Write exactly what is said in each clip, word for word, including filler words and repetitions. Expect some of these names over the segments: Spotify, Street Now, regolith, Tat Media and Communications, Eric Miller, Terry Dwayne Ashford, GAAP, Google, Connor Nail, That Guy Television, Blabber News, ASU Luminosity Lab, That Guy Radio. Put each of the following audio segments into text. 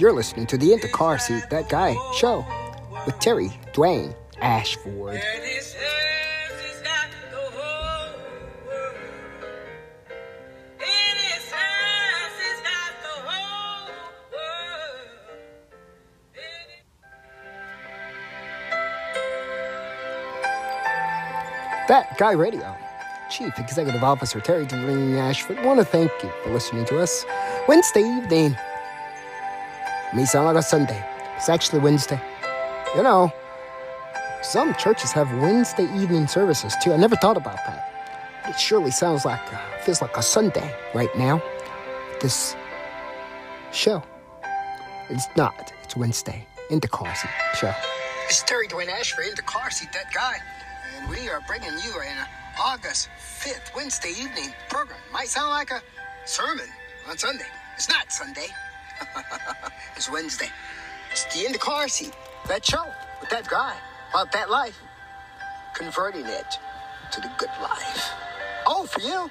You're listening to the In the Car Seat, That Guy Show with Terry Dwayne Ashford. That Guy Radio. Chief Executive Officer Terry Dwayne Ashford. I want to thank you for listening to us Wednesday evening. It may sound like a Sunday. It's actually Wednesday. You know, some churches have Wednesday evening services too. I never thought about that. It surely sounds like, uh, feels like a Sunday right now. This show. It's not. It's Wednesday. In the Car Seat Show. It's Terry Dwayne Ashford, In the Car Seat, That Guy. And we are bringing you in a August fifth, Wednesday evening program. Might sound like a sermon on Sunday. It's not Sunday. It's Wednesday. It's the In the Car Seat, that show with that guy about that life, converting it to the good life. Oh, for you,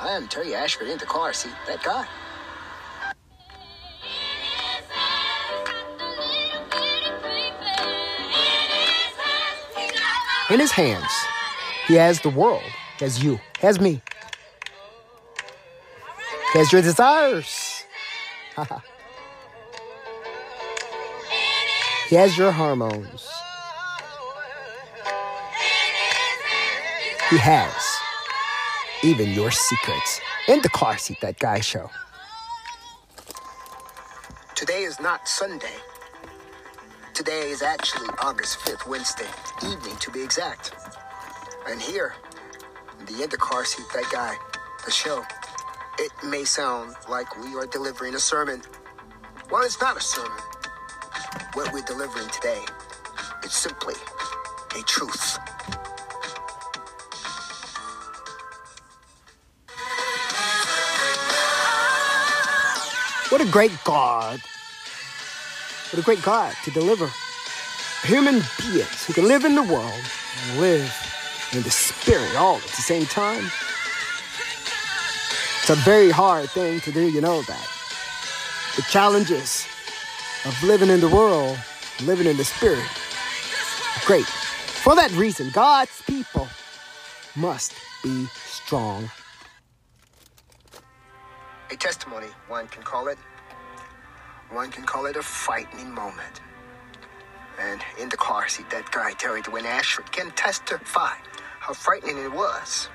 I am Terry Ashford, In the Car Seat, that guy. In his hands, he has the world, he has you, he has me, he has your desires, he has your hormones, he has even your secrets. In the Car Seat, That Guy Show. Today is not Sunday. Today is actually August fifth, Wednesday evening to be exact. And here, the In the Car Seat, That Guy, the show, it may sound like we are delivering a sermon. Well, it's not a sermon. What we're delivering today is simply a truth. What a great God. What a great God to deliver human beings who can live in the world and live and the spirit all at the same time. It's a very hard thing to do, you know that. The challenges of living in the world, living in the spirit, are great. For that reason, God's people must be strong. A testimony, one can call it. One can call it a frightening moment. And in the car seat, that guy, Terry Dwayne Ashford, can testify how frightening it was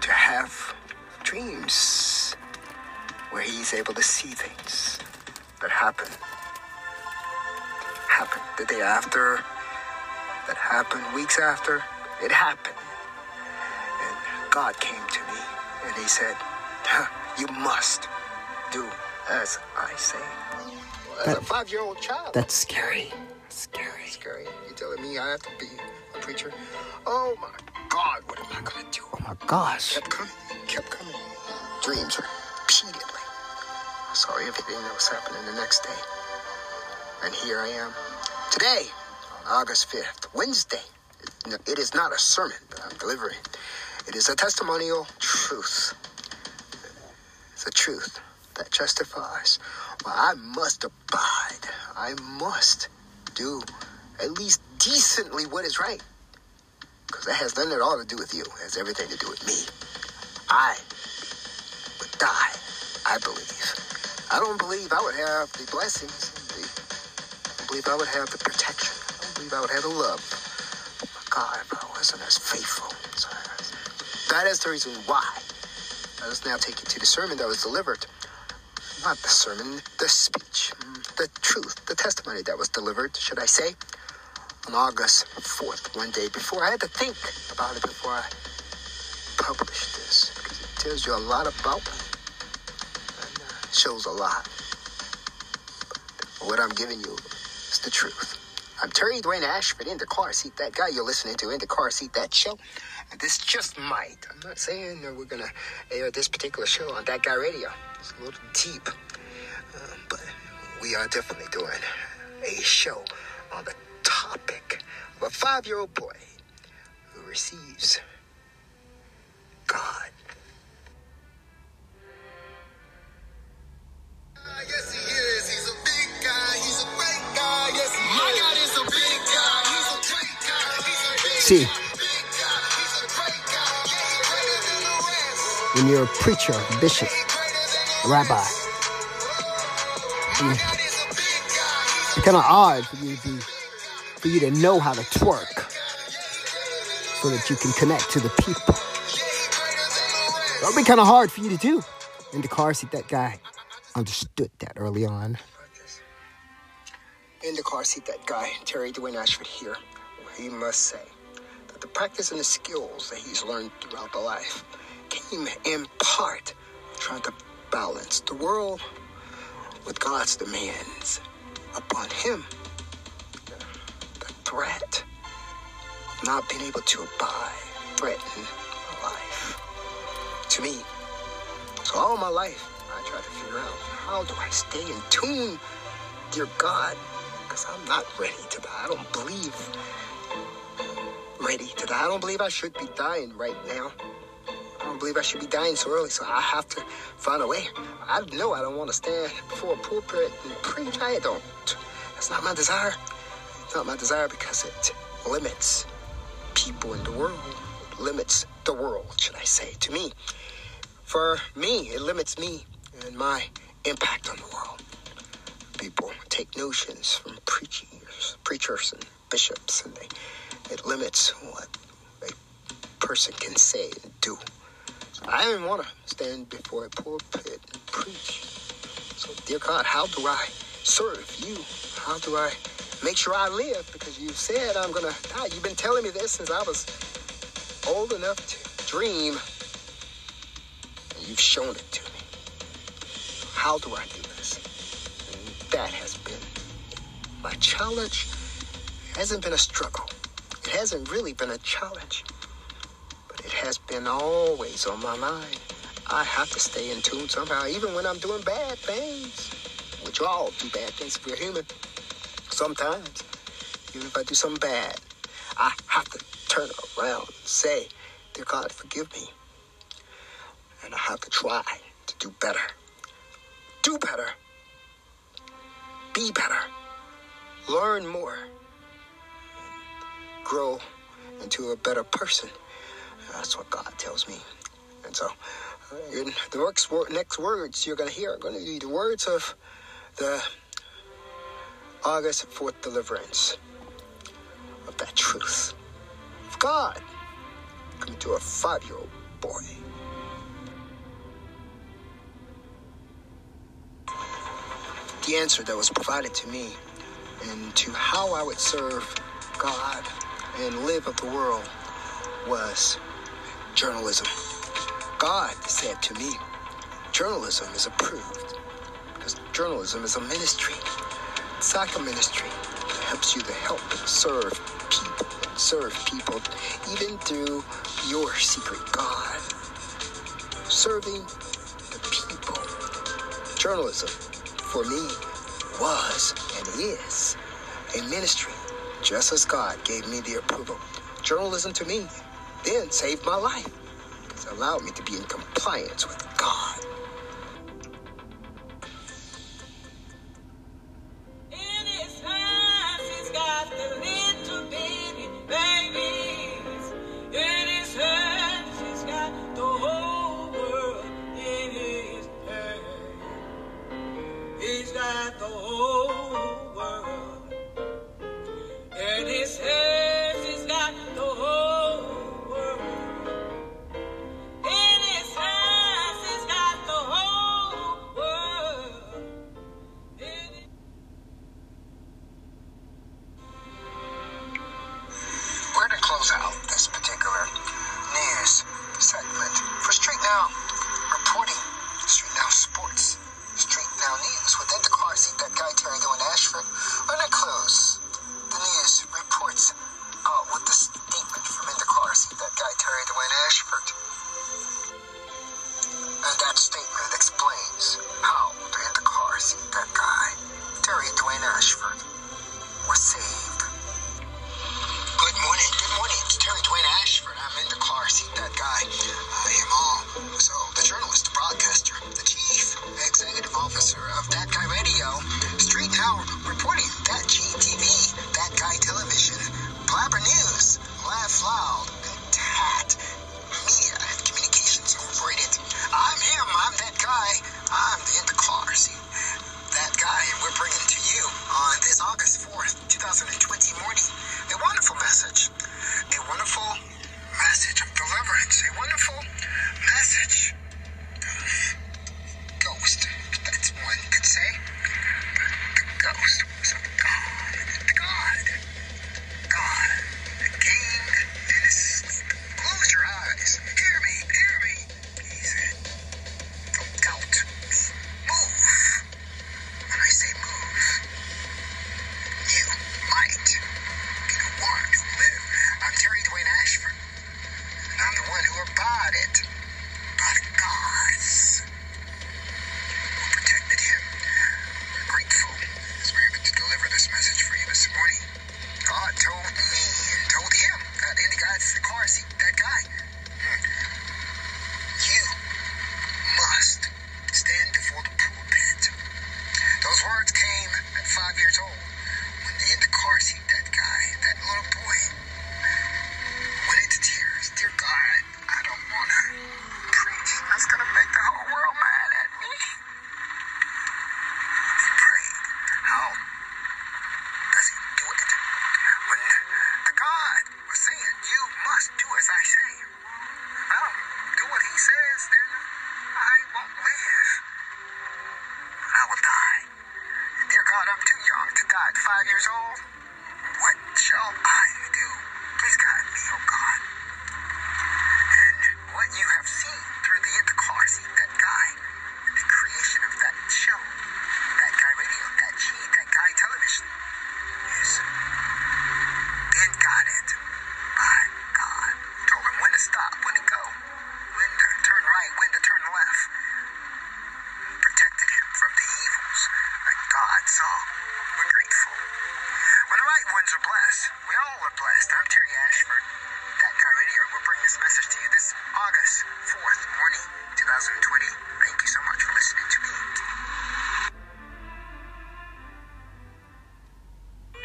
to have dreams where he's able to see things that happen. Happened the day after, that happened weeks after, it happened. And God came to me and he said, you must do as I say. Well, as that, a five-year-old child. That's scary. Scary. Scary. You're telling me I have to be a preacher? Oh, my God, what am I going to do? Oh, my gosh. Kept coming. Kept coming. Dreams repeatedly. I saw everything that was happening the next day. And here I am. Today, on August fifth, Wednesday, it is not a sermon that I'm delivering. It is a testimonial truth. It's a truth that justifies. Well, I must abide. I must do at least decently what is right. Because that has nothing at all to do with you. It has everything to do with me. I would die, I believe. I don't believe I would have the blessings. I don't believe I would have the protection. I don't believe I would have the love. Oh my God, if I wasn't as faithful. That is the reason why. Let us now take you to the sermon that was delivered. Not the sermon, the speech, the truth, the testimony that was delivered, should I say, on August fourth, one day before. I had to think about it before I published this, because it tells you a lot about me and uh, shows a lot. But what I'm giving you is the truth. I'm Terry Dwayne Ashford, In the Car Seat, That Guy. You're listening to In the Car Seat, That Show. And this just might. I'm not saying that we're going to air this particular show on That Guy Radio. It's a little deep, uh, but we are definitely doing a show on the topic of a five-year-old boy who receives God. Uh, yes, he is. He see. When you're a preacher, bishop, rabbi, it's kind of hard for you, to, for you to know how to twerk so that you can connect to the people. It'll be kind of hard for you to do. In the car seat, that guy understood that early on. In the car seat, that guy, Terry Dwayne Ashford here, he must say that the practice and the skills that he's learned throughout the life came in part trying to balance the world with God's demands upon him. The threat of not being able to abide threatened life. To me, so all my life, I try to figure out, how do I stay in tune, dear God? Because I'm not ready to die. I don't believe ready to die. I don't believe I should be dying right now. I don't believe I should be dying so early, so I have to find a way. I know I don't want to stand before a pulpit and preach. I don't. That's not my desire. It's not my desire because it limits people in the world. It limits the world, should I say, to me. For me, it limits me and my impact on the world. People take notions from preachers, preachers and bishops, and they, it limits what a person can say and do. So I didn't want to stand before a pulpit and preach. So, dear God, how do I serve you? How do I make sure I live? Because you said I'm going to die. You've been telling me this since I was old enough to dream. You've shown it to me. How do I do this? And that has been my challenge. It hasn't been a struggle. It hasn't really been a challenge. But it has been always on my mind. I have to stay in tune somehow, even when I'm doing bad things. Which all do bad things if we're human. Sometimes, even if I do something bad, I have to turn around and say, dear God, forgive me. And I have to try to do better. Do better. Be better. Learn more. Grow into a better person. That's what God tells me. And so, in the next words you're going to hear are going to be the words of the August fourth deliverance of that truth of God coming to a five-year-old boy. The answer that was provided to me and to how I would serve God and live of the world was journalism. God said to me, journalism is approved because journalism is a ministry. It's like a ministry that helps you to help serve people, serve people even through your secret God. Serving the people. Journalism for me was and is a ministry, just as God gave me the approval. Journalism to me then saved my life because it allowed me to be in compliance with God. Guy Terry two thousand twenty. Thank you so much for listening to me.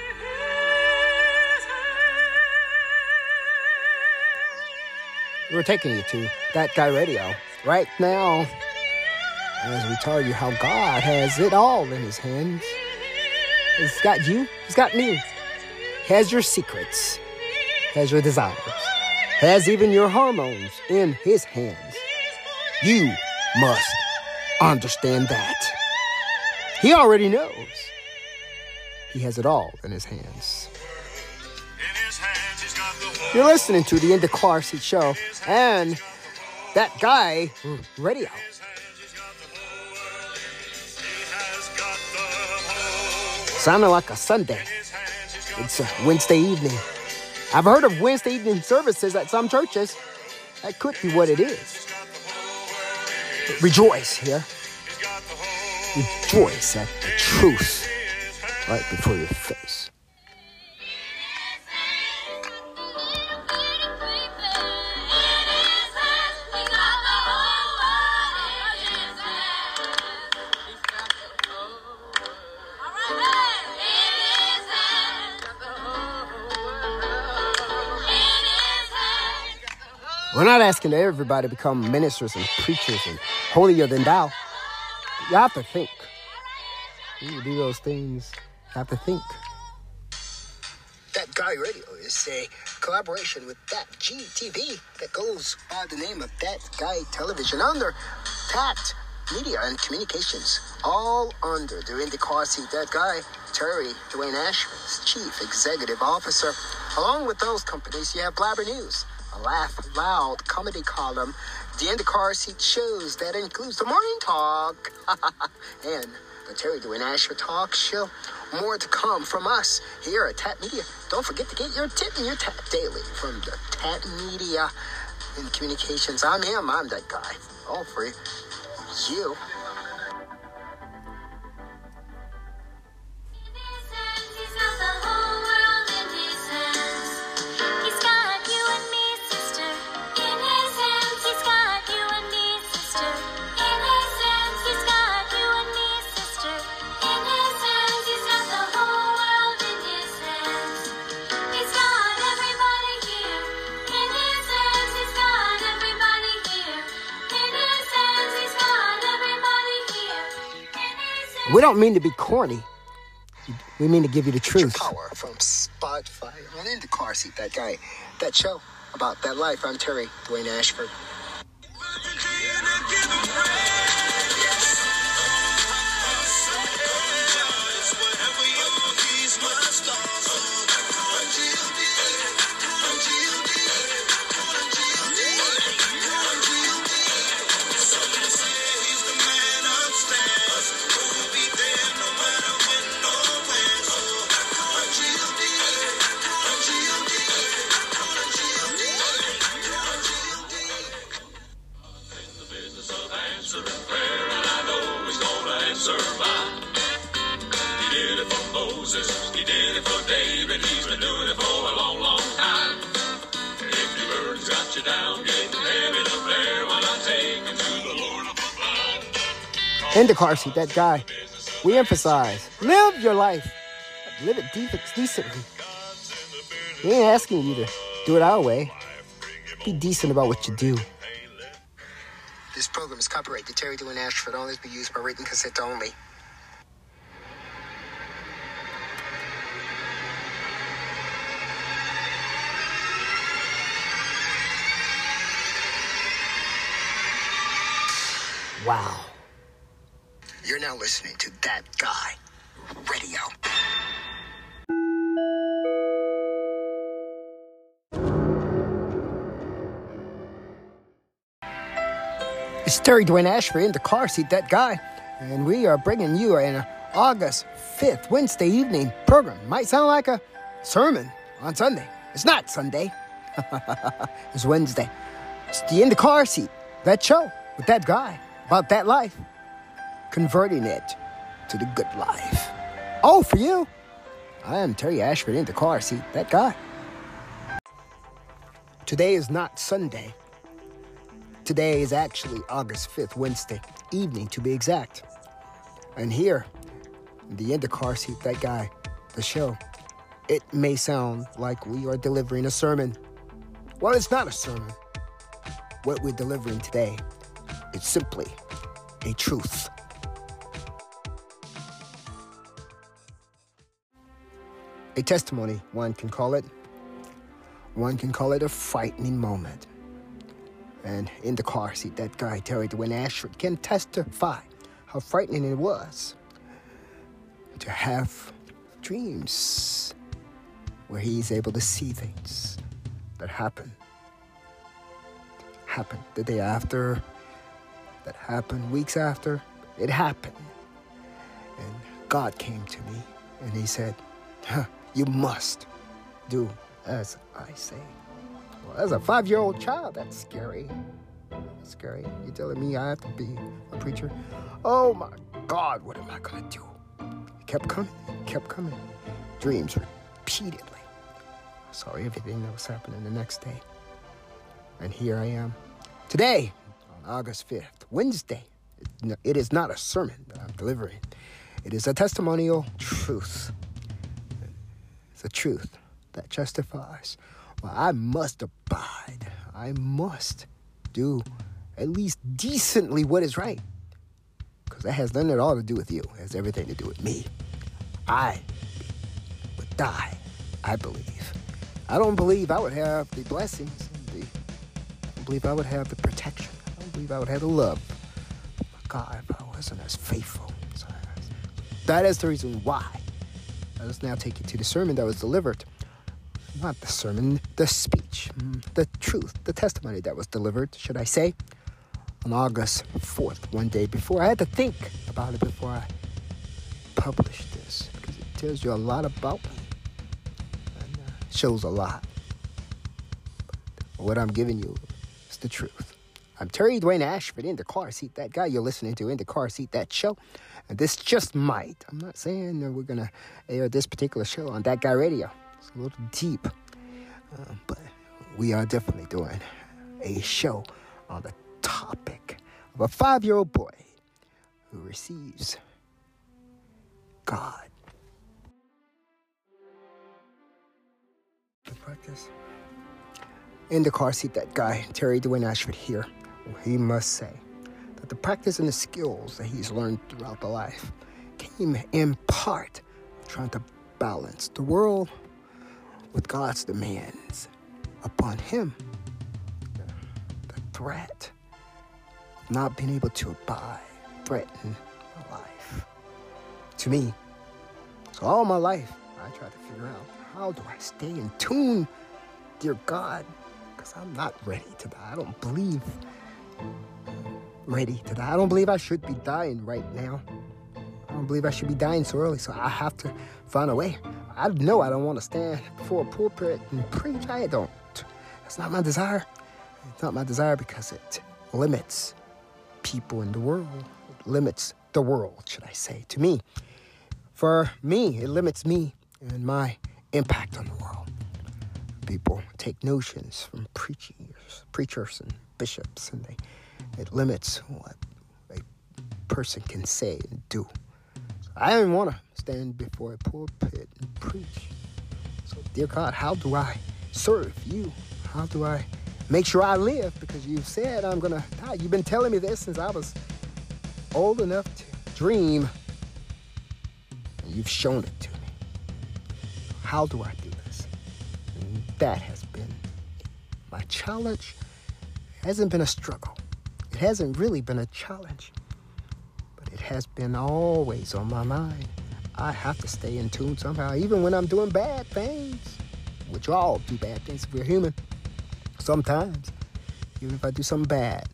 We're taking you to That Guy Radio right now as we tell you how God has it all in his hands. He's got you. He's got me. He has your secrets. He has your desires. He has even your hormones in his hands. You must understand that. He already knows. He has it all in his hands. You're listening to the In the Car Seat Show and That Guy Radio. Sounding like a Sunday. It's a Wednesday evening. I've heard of Wednesday evening services at some churches. That could be what it is. Rejoice here. Rejoice at the truth right before your face. We're not asking everybody to become ministers and preachers and holier than thou. You have to think. You do those things. You have to think. That Guy Radio is a collaboration with That G T V that goes by the name of That Guy Television under Tat Media and Communications. All under the In the Car Seat That Guy, Terry Dwayne Ashford, Chief Executive Officer. Along with those companies, you have Blabber News, a laugh loud comedy column, the In the Car Seat shows that includes the morning talk and the Terry Dwayne Ashford talk show. More to come from us here at Tat Media. Don't forget to get your tip and your tap daily from the Tat Media and Communications. I'm him. I'm that guy. All free. You. We don't mean to be corny. We mean to give you the truth. Power from Spotify on In the Car Seat, That Guy. That show about that life. I'm Terry Dwayne Ashford. In the Car Seat, That Guy, we emphasize, live your life. Live it decently. We ain't asking you to do it our way. Be decent about what you do. This program is copyrighted. Terry Dwayne Ashford. Only be used by written consent only. Wow. You're now listening to That Guy Radio. It's Terry Dwayne Ashford in the Car Seat, That Guy. And we are bringing you an August fifth Wednesday evening program. Might sound like a sermon on Sunday. It's not Sunday. It's Wednesday. It's the In the Car Seat, that show with that guy about that life. Converting it to the good life. Oh, for you. I am Terry Ashford in the Car Seat, that guy. Today is not Sunday. Today is actually August fifth, Wednesday evening to be exact. And here, the in the car seat, that guy, the show, it may sound like we are delivering a sermon. Well, it's not a sermon. What we're delivering today is simply a truth. A testimony, one can call it. One can call it a frightening moment. And in the car seat, that guy, Terry Dwayne Ashford, can testify how frightening it was to have dreams where he's able to see things that happen. Happen the day after, that happened weeks after, it happened. And God came to me and he said, huh, you must do as I say. Well, as a five-year-old child, that's scary. That's scary. You're telling me I have to be a preacher? Oh, my God, what am I going to do? It kept coming, it kept coming. Dreams repeatedly. I saw everything that was happening the next day. And here I am. Today, on August fifth, Wednesday, it is not a sermon that I'm delivering. It is a testimonial truth. It's a truth that justifies. Well, I must abide. I must do at least decently what is right. Because that has nothing at all to do with you. It has everything to do with me. I would die, I believe. I don't believe I would have the blessings. The, I don't believe I would have the protection. I don't believe I would have the love. Oh my God, if I wasn't as faithful. So that is the reason why. Let us now take you to the sermon that was delivered. Not the sermon, the speech, the truth, the testimony that was delivered, should I say, on August fourth, one day before. I had to think about it before I published this, because it tells you a lot about me and uh, shows a lot. But what I'm giving you is the truth. I'm Terry Dwayne Ashford, in the car seat, that guy you're listening to, in the car seat, that show. And this just might. I'm not saying that we're going to air this particular show on That Guy Radio. It's a little deep, uh, but we are definitely doing a show on the topic of a five-year-old boy who receives God. Good practice. In the car seat, that guy, Terry Dwayne Ashford here, he must say that the practice and the skills that he's learned throughout the life came in part trying to balance the world with God's demands upon him. The threat of not being able to abide threatened my life. To me, so all my life, I tried to figure out, how do I stay in tune, dear God? Because I'm not ready to die. I don't believe ready to die. I don't believe I should be dying right now. I don't believe I should be dying so early, so I have to find a way. I know I don't want to stand before a pulpit and preach. I don't. That's not my desire. It's not my desire because it limits people in the world. It limits the world, should I say, to me. For me, it limits me and my impact on the world. People take notions from preachers, preachers and bishops, and they, it limits what a person can say and do. So I didn't want to stand before a pulpit and preach. So, dear God, how do I serve you? How do I make sure I live? Because you've said I'm going to die. You've been telling me this since I was old enough to dream. And you've shown it to me. How do I do this? And that has been my challenge. It hasn't been a struggle. It hasn't really been a challenge. But it has been always on my mind. I have to stay in tune somehow, even when I'm doing bad things, which we all do bad things if we're human. Sometimes, even if I do something bad,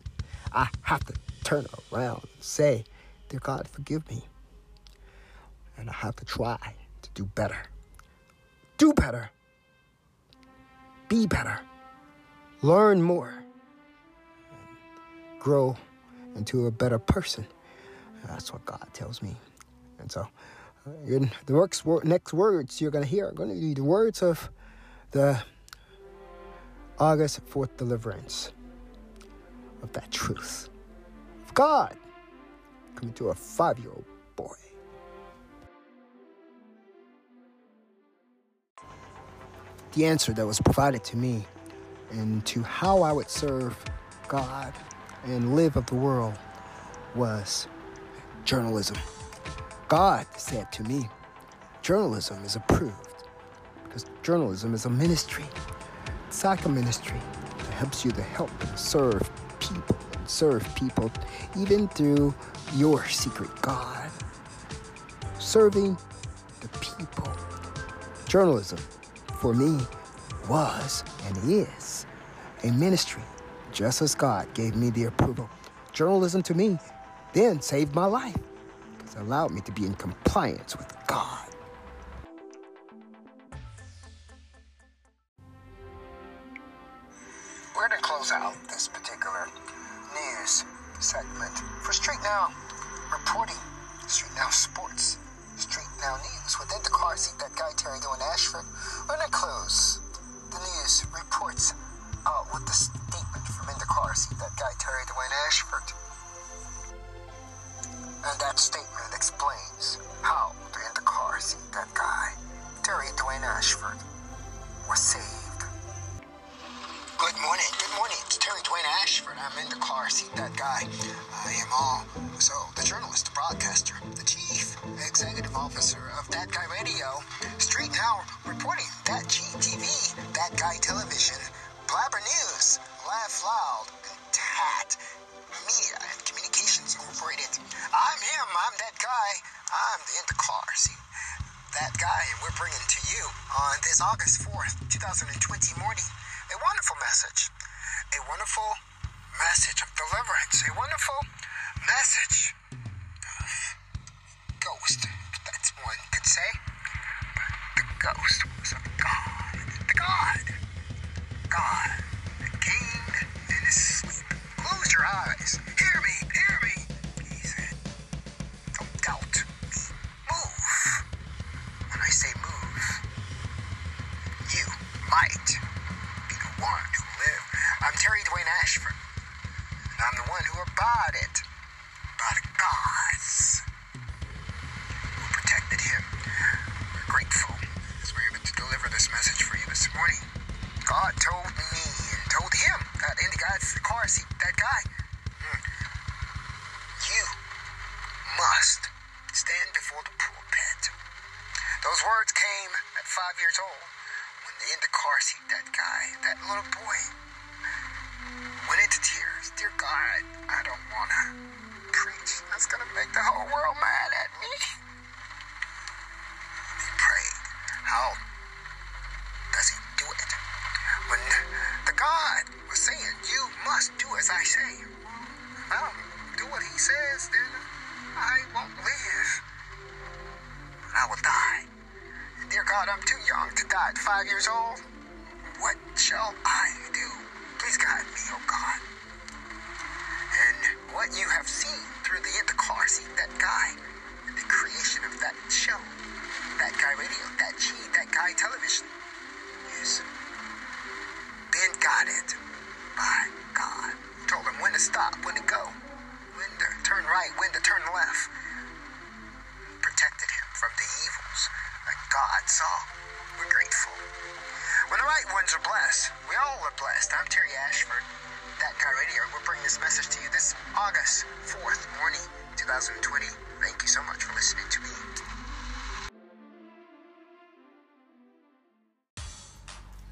I have to turn around and say, dear God, forgive me. And I have to try to do better. Do better. Be better. Learn more. And grow into a better person. That's what God tells me. And so, in the next words you're going to hear are going to be the words of the August fourth deliverance. of that truth of God coming to a five-year-old boy. The answer that was provided to me and to how I would serve God and live of the world was journalism. God said to me, journalism is approved because journalism is a ministry. It's like a ministry that helps you to help and serve people and serve people even through your secret God. Serving the people. Journalism for me was and is a ministry, just as God gave me the approval. Journalism to me then saved my life because it allowed me to be in compliance with God. We're going to close out this particular news segment for Street Now reporting, Street Now sports, Street Now news. Within the car seat, that guy Terry Dwayne Ashford. We're going to close the news reports out with the statement from in the car seat, that guy Terry Dwayne Ashford. And that statement explains how the in the car seat, that guy Terry Dwayne Ashford was saved. Good morning, good morning. It's Terry Dwayne Ashford. I'm in the car seat, that guy. I am all so the journalist, the broadcaster, the chief executive officer of That Guy Radio, Street Now reporting, That G T V, That Guy Television, Blabber News, Laugh Loud, and Tat Media and Communications Incorporated. I'm him. I'm that guy. I'm the in the car seat, that guy, and we're bringing to you on this August fourth, twenty twenty morning a wonderful message, a wonderful message of deliverance, a wonderful message of ghost. That's one could say, but the ghost was of God, the God. God, the king in his sleep. Close your eyes. Hear me, hear me. He said, don't doubt me. Move. When I say move, you might be the one who live. I'm Terry Dwayne Ashford. And I'm the one who abided by the gods who protected him. We're grateful as we're able to deliver this message for you this morning. God told me and told him, that in the guy's car seat, that guy, you must stand before the pulpit. Those words came at five years old when the in the car seat, that guy, that little boy, went into tears. Dear God, I don't want to preach. That's going to make the whole world mad at me. He prayed, how does he do it? When the God was saying, you must do as I say. If I don't do what he says, then I won't live. And I will die. And dear God, I'm too young to die at five years old. What shall I do? Please guide me, oh God. And what you have seen through the in the car seat, that guy, and the creation of that show, That Guy Radio, That G, That Guy Television, is been guided by God. Told him when to stop, when to go, when to turn right, when to turn left. Protected him from the evils that God saw. We're grateful. When the right ones are blessed, we all are blessed. I'm Terry Ashford, That Guy Radio. We're bringing this message to you this August fourth morning, twenty twenty. Thank you so much for listening to me.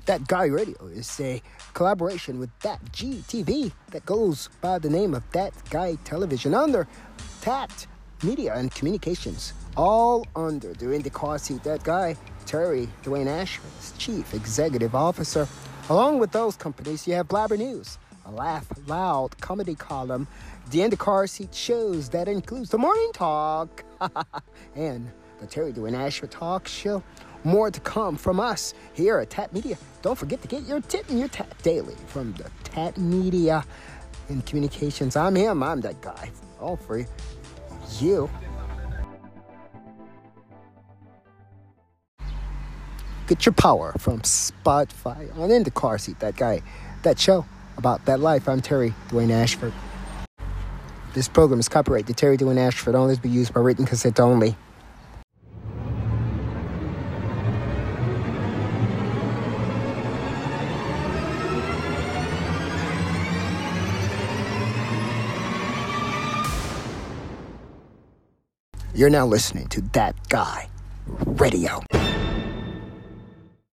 That Guy Radio is a collaboration with That G T V that goes by the name of That Guy Television under Tat Media and Communications. All under the in the car seat, that guy, Terry Dwayne Ashford, Chief Executive Officer. Along with those companies, you have Blabber News, a Laugh Loud comedy column, the in the car seat shows that includes the morning talk and the Terry Dwayne Ashford talk show. More to come from us here at Tat Media. Don't forget to get your tip and your tat daily from the Tat Media and Communications. I'm him. I'm that guy. All for you. Get your power from Spotify on in the car seat, that guy, that show, about that life. I'm Terry Dwayne Ashford. This program is copyrighted to Terry Dwayne Ashford. Only be used by written consent only. You're now listening to That Guy Radio.